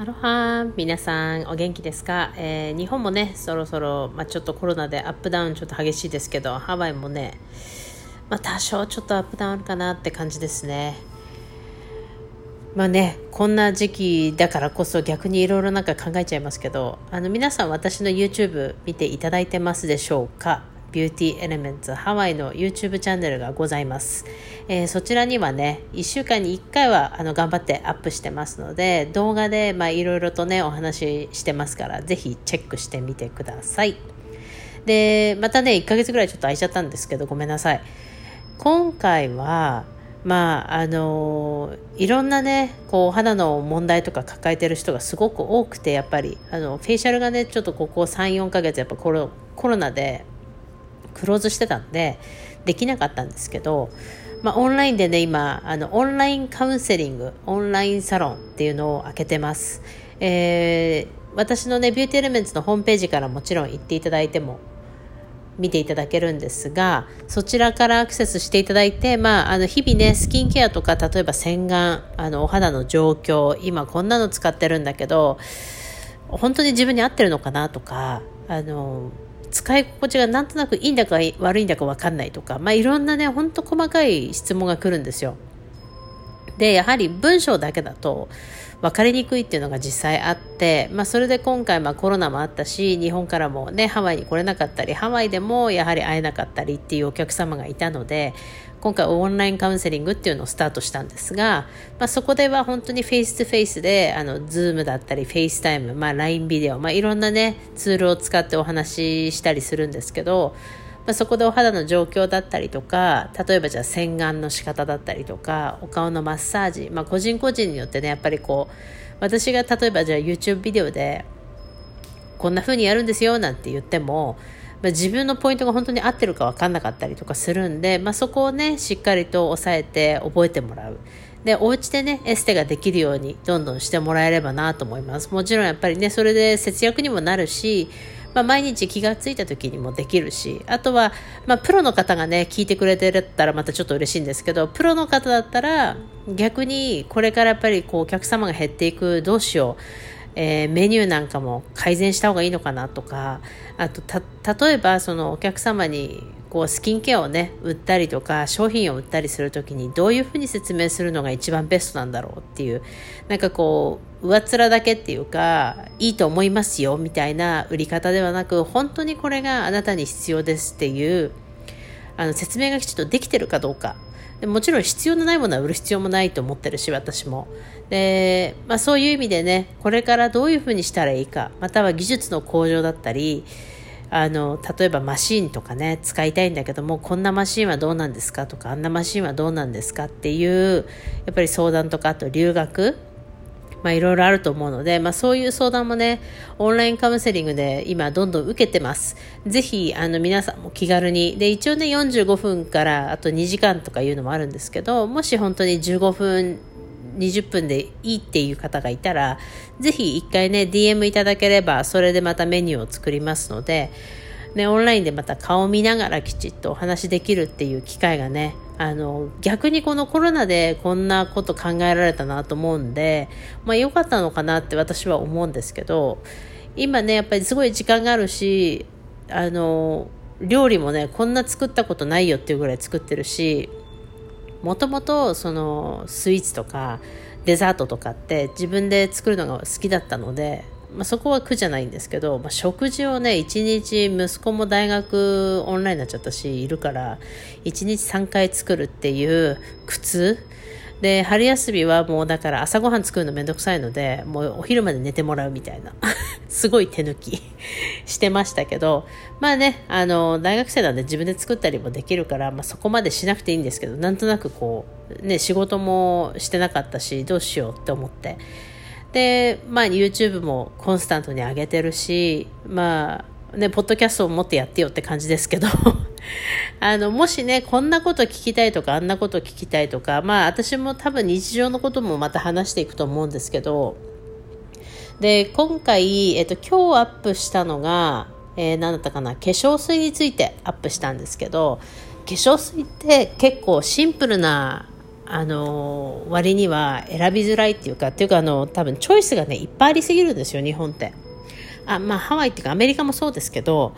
アロハー、皆さんお元気ですか？日本もねそろそろ、ちょっとコロナでアップダウンちょっと激しいですけど、ハワイもね、多少ちょっとアップダウンかなって感じですね。こんな時期だからこそ逆にいろいろなんか考えちゃいますけど、皆さん私の YouTube 見ていただいてますでしょうか？ビューティーエレメンツハワイの YouTube チャンネルがございます。そちらにはね、1週間に1回は頑張ってアップしてますので、動画でいろいろとねお話ししてますから、ぜひチェックしてみてください。で、またね1ヶ月ぐらいちょっと空いちゃったんですけど、ごめんなさい。今回はいろんなねこう肌の問題とか抱えてる人がすごく多くて、やっぱりフェイシャルがねちょっとここ 3,4 ヶ月やっぱコロナでクローズしてたんでできなかったんですけど、オンラインでね今オンラインカウンセリング、オンラインサロンっていうのを開けてます。私のねビューティーエレメンツのホームページからもちろん行っていただいても見ていただけるんですが、そちらからアクセスしていただいて、日々ねスキンケアとか、例えば洗顔、お肌の状況、今こんなの使ってるんだけど本当に自分に合ってるのかなとか、使い心地がなんとなくいいんだか悪いんだか分かんないとか、いろんなねほんと細かい質問が来るんですよ。でやはり文章だけだと分かりにくいっていうのが実際あって、それで今回コロナもあったし、日本からもねハワイに来れなかったり、ハワイでもやはり会えなかったりっていうお客様がいたので、今回オンラインカウンセリングっていうのをスタートしたんですが、そこでは本当にフェイス2フェイスでズームだったりフェイスタイム、LINE ビデオ、いろんなねツールを使ってお話ししたりするんですけど、そこでお肌の状況だったりとか、例えばじゃあ洗顔の仕方だったりとか、お顔のマッサージ、個人個人によってねやっぱりこう、私が例えばじゃあ YouTube ビデオでこんな風にやるんですよなんて言っても、自分のポイントが本当に合ってるか分かんなかったりとかするんで、そこをねしっかりと押さえて覚えてもらう。でお家でねエステができるようにどんどんしてもらえればなと思います。もちろんやっぱりねそれで節約にもなるし、毎日気がついた時にもできるし、あとは、プロの方がね聞いてくれてたらまたちょっと嬉しいんですけど、プロの方だったら逆にこれからやっぱりこうお客様が減っていく、どうしよう、メニューなんかも改善した方がいいのかなとか、あと例えばそのお客様にこうスキンケアをね売ったりとか商品を売ったりするときにどういうふうに説明するのが一番ベストなんだろうっていう、なんかこう上っ面だけっていうか、いいと思いますよみたいな売り方ではなく、本当にこれがあなたに必要ですっていう説明がきちっとできてるかどうか。でもちろん必要のないものは売る必要もないと思ってるし、私もで、そういう意味でねこれからどういうふうにしたらいいか、または技術の向上だったり、例えばマシーンとかね使いたいんだけども、こんなマシーンはどうなんですかとか、あんなマシーンはどうなんですかっていうやっぱり相談とか、あと留学、いろいろあると思うので、そういう相談もねオンラインカウンセリングで今どんどん受けてます。ぜひ皆さんも気軽にで、一応ね45分からあと2時間とかいうのもあるんですけど、もし本当に15分20分でいいっていう方がいたら、ぜひ一回ね DM いただければ、それでまたメニューを作りますので、オンラインでまた顔を見ながらきちっとお話できるっていう機会がね、逆にこのコロナでこんなこと考えられたなと思うんで、良かったのかなって私は思うんですけど、今ねやっぱりすごい時間があるし、料理もねこんな作ったことないよっていうぐらい作ってるし、もともとそのスイーツとかデザートとかって自分で作るのが好きだったので、そこは苦じゃないんですけど、食事をね1日息子も大学オンラインになっちゃったしいるから、1日3回作るっていう苦痛で、春休みはもうだから朝ごはん作るのめんどくさいので、もうお昼まで寝てもらうみたいなすごい手抜きしてましたけど、大学生なんで自分で作ったりもできるから、そこまでしなくていいんですけど、なんとなくこうね仕事もしてなかったしどうしようって思って、でYouTube もコンスタントに上げてるし、ポッドキャストをもっとやってよって感じですけどもしねこんなこと聞きたいとかあんなこと聞きたいとか、私も多分日常のこともまた話していくと思うんですけど、で今回、今日アップしたのが、何だったかな、化粧水についてアップしたんですけど、化粧水って結構シンプルな割には選びづらいっていうか多分チョイスがねいっぱいありすぎるんですよ、日本って。ハワイっていうかアメリカもそうですけど、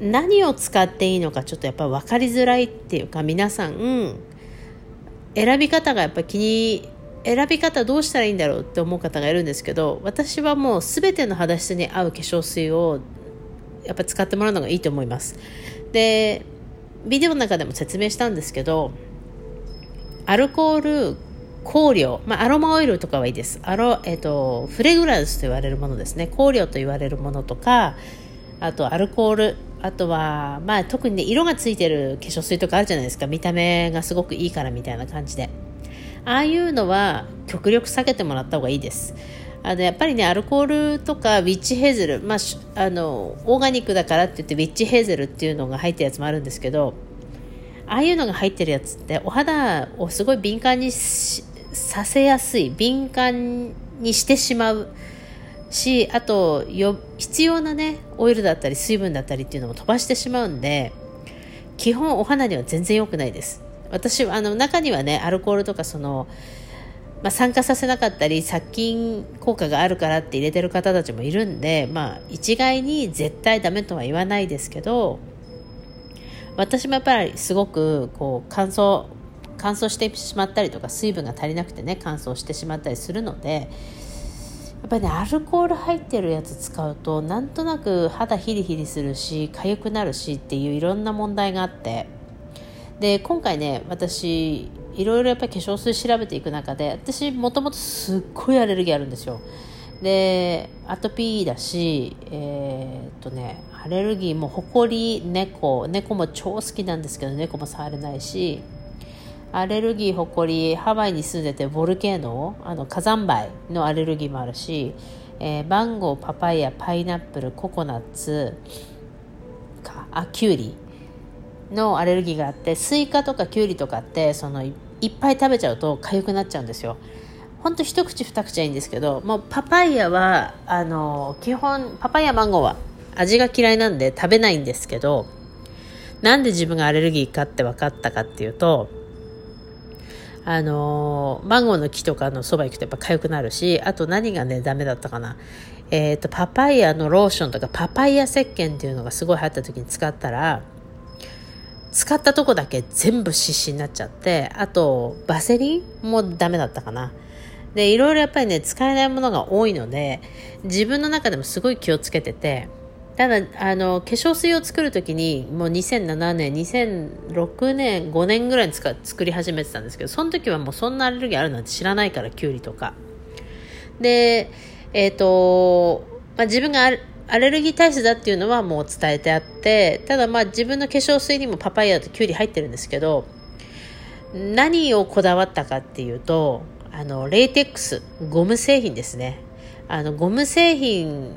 何を使っていいのかちょっとやっぱ分かりづらいっていうか、皆さん選び方がやっぱり選び方どうしたらいいんだろうって思う方がいるんですけど、私はもう全ての肌質に合う化粧水をやっぱ使ってもらうのがいいと思います。で、ビデオの中でも説明したんですけど、アルコール香料、アロマオイルとかはいいです。フレグランスと言われるものですね、香料と言われるものとか、あとアルコール、あとは、特にね、色がついてる化粧水とかあるじゃないですか、見た目がすごくいいからみたいな感じで。ああいうのは極力避けてもらった方がいいです。やっぱりね、アルコールとかウィッチヘーゼル、オーガニックだからって言ってウィッチヘーゼルっていうのが入ってるやつもあるんですけど、ああいうのが入ってるやつってお肌をすごい敏感にさせやすい、敏感にしてしまうし、あと必要なねオイルだったり水分だったりっていうのも飛ばしてしまうんで、基本お肌には全然良くないです。私は中にはね、アルコールとか酸化させなかったり殺菌効果があるからって入れてる方たちもいるんで、一概に絶対ダメとは言わないですけど、私もやっぱりすごく乾燥してしまったりとか、水分が足りなくてね乾燥してしまったりするので、やっぱりね、アルコール入ってるやつ使うとなんとなく肌ヒリヒリするし、痒くなるしっていういろんな問題があって、で今回ね、私いろいろやっぱり化粧水調べていく中で、私もともとすっごいアレルギーあるんですよ。でアトピーだし、アレルギーもホコリ、猫も超好きなんですけど、猫も触れないし、アレルギー、ホコリ、ハワイに住んでてボルケーノ、火山灰のアレルギーもあるし、マンゴー、パパイヤ、パイナップル、ココナッツキュウリのアレルギーがあって、スイカとかキュウリとかっていっぱい食べちゃうと痒くなっちゃうんですよ。ほんと一口二口はいいんですけど、もうパパイヤは基本パパイヤ、マンゴーは味が嫌いなんで食べないんですけど、なんで自分がアレルギーかって分かったかっていうと、マンゴーの木とかのそば行くとやっぱ痒くなるし、あと何がねダメだったかな、パパイヤのローションとかパパイヤ石鹸っていうのがすごい流行った時に使ったら、使ったとこだけ全部湿疹になっちゃって、あとバセリンもダメだったかな。でいろいろやっぱりね使えないものが多いので、自分の中でもすごい気をつけてて、ただ化粧水を作る時にもう2007年2006年5年ぐらいに作り始めてたんですけど、その時はもうそんなアレルギーあるなんて知らないから、キュウリとかで自分がアレルギー体質だっていうのはもう伝えてあって、ただ自分の化粧水にもパパイヤとキュウリ入ってるんですけど、何をこだわったかっていうと、レイテックス、ゴム製品ですね。ゴム製品、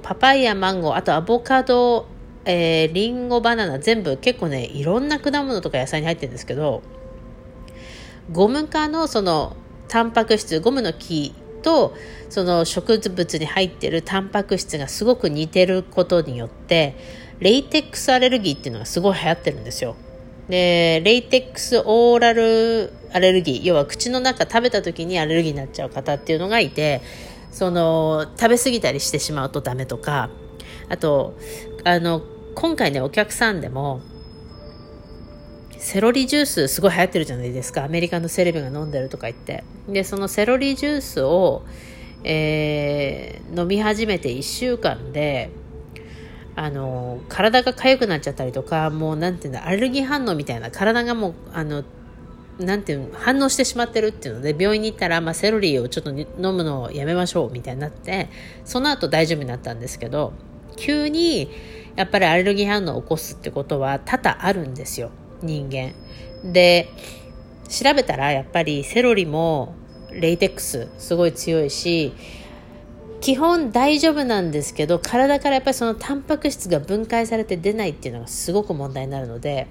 パパイヤ、マンゴー、あとアボカド、リンゴ、バナナ、全部結構ねいろんな果物とか野菜に入ってるんですけど、ゴム科のタンパク質、ゴムの木と植物に入ってるタンパク質がすごく似てることによって、レイテックスアレルギーっていうのがすごい流行ってるんですよ。でレイテックスオーラルアレルギー、要は口の中食べた時にアレルギーになっちゃう方っていうのがいて、食べ過ぎたりしてしまうとダメとか、あと今回ねお客さんでもセロリジュースすごい流行ってるじゃないですか、アメリカのセレブが飲んでるとか言って。でそのセロリジュースを、飲み始めて1週間で体が痒くなっちゃったりとか、もうなんていうんだ、アレルギー反応みたいな、体がもうなんていうの、反応してしまってるっていうので、病院に行ったら、セロリをちょっと飲むのをやめましょうみたいになって、その後大丈夫になったんですけど、急にやっぱりアレルギー反応を起こすってことは多々あるんですよ、人間で。調べたらやっぱりセロリもレイテックスすごい強いし、基本大丈夫なんですけど、体からやっぱりタンパク質が分解されて出ないっていうのがすごく問題になるので、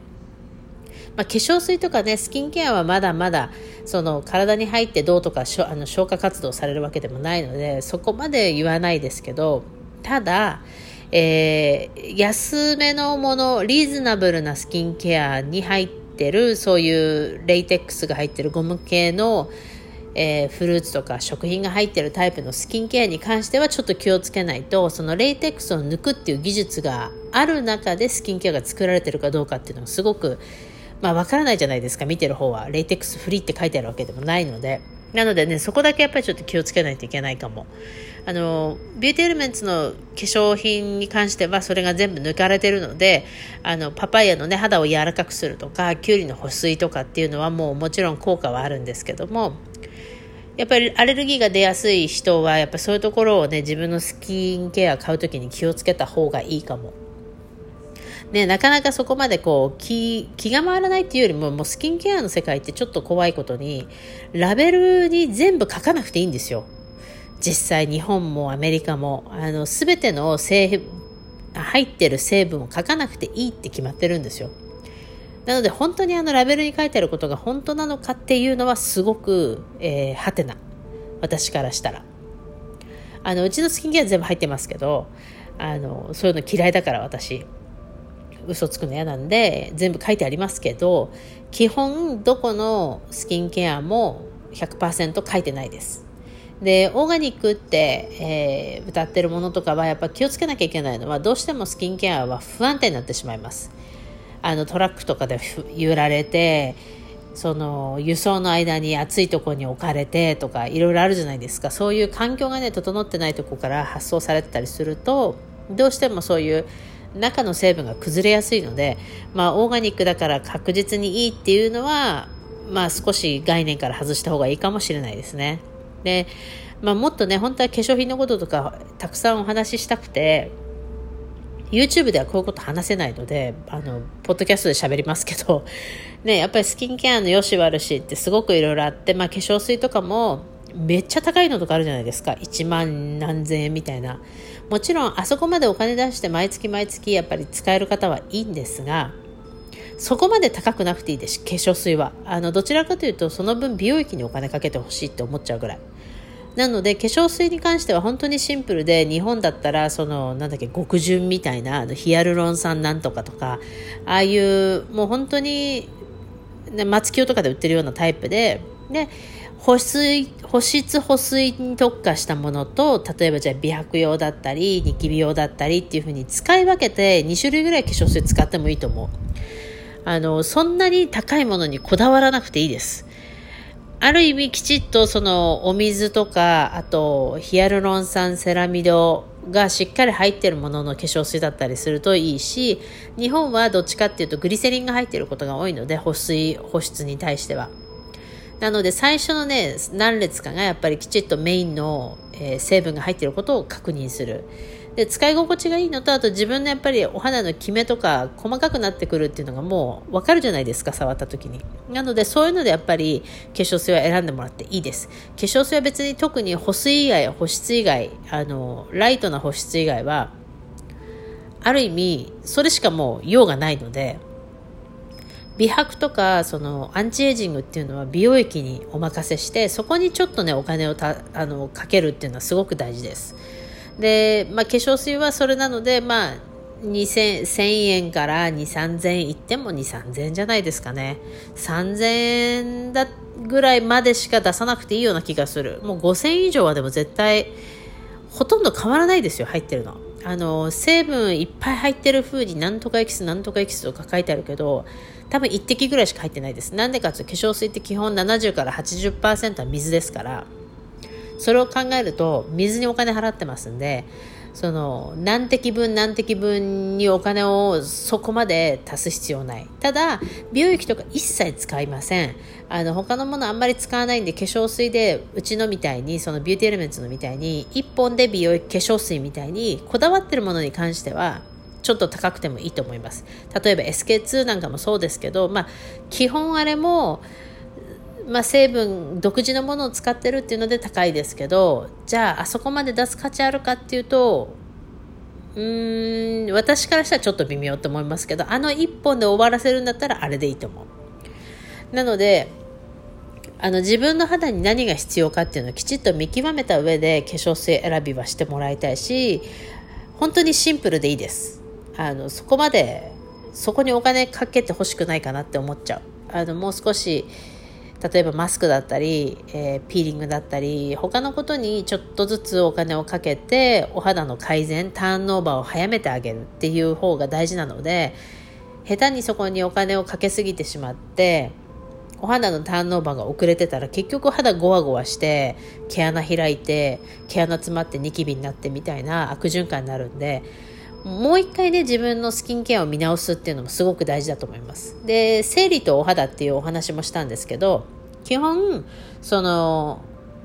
化粧水とかねスキンケアはまだまだ体に入ってどうとか消化活動されるわけでもないので、そこまで言わないですけど、ただ安めのもの、リーズナブルなスキンケアに入ってってるそういうレイテックスが入ってるゴム系の、フルーツとか食品が入ってるタイプのスキンケアに関してはちょっと気をつけないと、そのレイテックスを抜くっていう技術がある中でスキンケアが作られてるかどうかっていうのがすごく、わからないじゃないですか。見てる方はレイテックスフリーって書いてあるわけでもないので、なのでね、そこだけやっぱりちょっと気をつけないといけないかも。ビューティーエレメンツの化粧品に関してはそれが全部抜かれてるので、パパイヤのね、肌を柔らかくするとか、キュウリの保水とかっていうのはもうもちろん効果はあるんですけども、やっぱりアレルギーが出やすい人はやっぱそういうところをね、自分のスキンケア買うときに気をつけた方がいいかも。ね、なかなかそこまでこう 気が回らないっていうよりも、もうスキンケアの世界ってちょっと怖いことに、ラベルに全部書かなくていいんですよ。実際日本もアメリカも全ての入ってる成分を書かなくていいって決まってるんですよ。なので本当にラベルに書いてあることが本当なのかっていうのはすごく、はてな、私からしたらうちのスキンケア全部入ってますけど、そういうの嫌いだから、私嘘つくの嫌なんで全部書いてありますけど、基本どこのスキンケアも 100% 書いてないです。で、オーガニックって、歌ってるものとかはやっぱ気をつけなきゃいけないのは、どうしてもスキンケアは不安定になってしまいます。トラックとかで揺られて、その輸送の間に暑いところに置かれてとかいろいろあるじゃないですか。そういう環境がね、整ってないところから発送されてたりすると、どうしてもそういう中の成分が崩れやすいので、オーガニックだから確実にいいっていうのは、少し概念から外した方がいいかもしれないですね。で、もっとね、本当は化粧品のこととかたくさんお話ししたくて、YouTube ではこういうこと話せないので、ポッドキャストで喋りますけどね、やっぱりスキンケアの良し悪しってすごくいろいろあって、化粧水とかもめっちゃ高いのとかあるじゃないですか。1万何千円みたいな。もちろんあそこまでお金出して毎月毎月やっぱり使える方はいいんですが、そこまで高くなくていいです。化粧水はどちらかというとその分美容液にお金かけてほしいって思っちゃうぐらいなので、化粧水に関しては本当にシンプルで、日本だったら極潤みたいなヒアルロン酸なんとかとか、ああいうもう本当に、マツキヨとかで売ってるようなタイプで、保湿保水に特化したものと、例えばじゃあ美白用だったりニキビ用だったりっていう風に使い分けて2種類ぐらい化粧水使ってもいいと思う。そんなに高いものにこだわらなくていいです。ある意味きちっとお水とか、あとヒアルロン酸、セラミドがしっかり入ってるものの化粧水だったりするといいし、日本はどっちかっていうとグリセリンが入ってることが多いので、保湿に対しては。なので最初のね、何列かがやっぱりきちっとメインの成分が入っていることを確認する。で、使い心地がいいのと、あと自分のやっぱりお肌のキメとか細かくなってくるっていうのがもう分かるじゃないですか、触った時に。なのでそういうのでやっぱり化粧水は選んでもらっていいです。化粧水は別に特に保水以外、保湿以外、ライトな保湿以外はある意味それしかもう用がないので、美白とかアンチエイジングっていうのは美容液にお任せして、そこにちょっとねお金をかけるっていうのはすごく大事です。で、化粧水はそれなので、1000円から2、3000円いっても2、3000円じゃないですかね。3000円だぐらいまでしか出さなくていいような気がする。もう5000円以上はでも絶対ほとんど変わらないですよ、入ってるの。成分いっぱい入ってる風になんとかエキスなんとかエキスとか書いてあるけど、多分1滴ぐらいしか入ってないです。なんでかというと、化粧水って基本70から 80% は水ですから、それを考えると水にお金払ってますんで、何滴分何滴分にお金をそこまで足す必要ない。ただ美容液とか一切使いません。他のものあんまり使わないんで、化粧水でうちのみたいに、ビューティーエレメンツのみたいに1本で美容液、化粧水みたいにこだわってるものに関してはちょっと高くてもいいと思います。例えば SK2 なんかもそうですけど、基本あれも成分独自のものを使ってるっていうので高いですけど、じゃああそこまで出す価値あるかっていうと、私からしたらちょっと微妙と思いますけど、1本で終わらせるんだったらあれでいいと思う。なので自分の肌に何が必要かっていうのをきちっと見極めた上で化粧水選びはしてもらいたいし、本当にシンプルでいいです。そこまでそこにお金かけてほしくないかなって思っちゃう。もう少し例えばマスクだったり、ピーリングだったり他のことにちょっとずつお金をかけてお肌の改善、ターンオーバーを早めてあげるっていう方が大事なので、下手にそこにお金をかけすぎてしまってお肌のターンオーバーが遅れてたら結局肌ゴワゴワして毛穴開いて毛穴詰まってニキビになってみたいな悪循環になるんで、もう一回ね自分のスキンケアを見直すっていうのもすごく大事だと思います。で、生理とお肌っていうお話もしたんですけど、基本その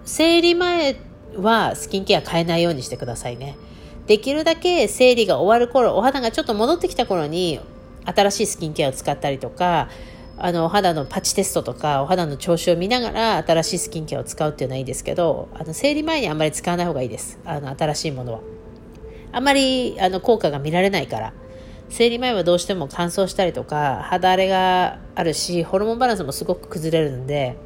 生理前はスキンケア変えないようにしてくださいね。できるだけ生理が終わる頃、お肌がちょっと戻ってきた頃に新しいスキンケアを使ったりとか、お肌のパッチテストとかお肌の調子を見ながら新しいスキンケアを使うっていうのはいいですけど、生理前にあんまり使わない方がいいです。新しいものはあんまり効果が見られないから。生理前はどうしても乾燥したりとか肌荒れがあるし、ホルモンバランスもすごく崩れるんで、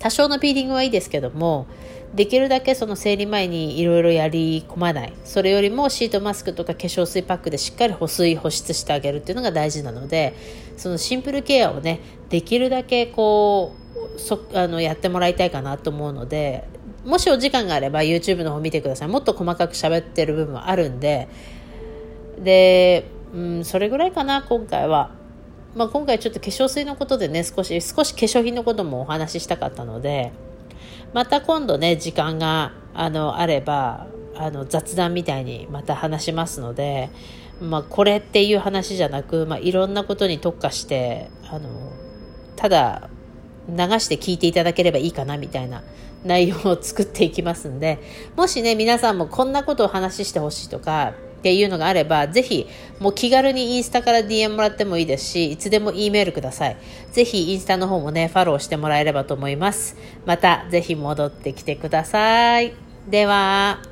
多少のピーリングはいいですけども、できるだけその生理前にいろいろやり込まない。それよりもシートマスクとか化粧水パックでしっかり保湿してあげるっていうのが大事なので、そのシンプルケアをねできるだけやってもらいたいかなと思うので、もしお時間があれば YouTube の方見てください。もっと細かく喋ってる部分はあるんで、それぐらいかな今回は。今回ちょっと化粧水のことでね少し化粧品のこともお話ししたかったので、また今度ね時間があれば雑談みたいにまた話しますので、これっていう話じゃなく、いろんなことに特化してただ流して聞いていただければいいかなみたいな内容を作っていきますんで、もしね皆さんもこんなことを話してほしいとかっていうのがあれば、ぜひもう気軽にインスタから DM もらってもいいですし、いつでも E メールください。ぜひインスタの方もねフォローしてもらえればと思います。またぜひ戻ってきてください。では。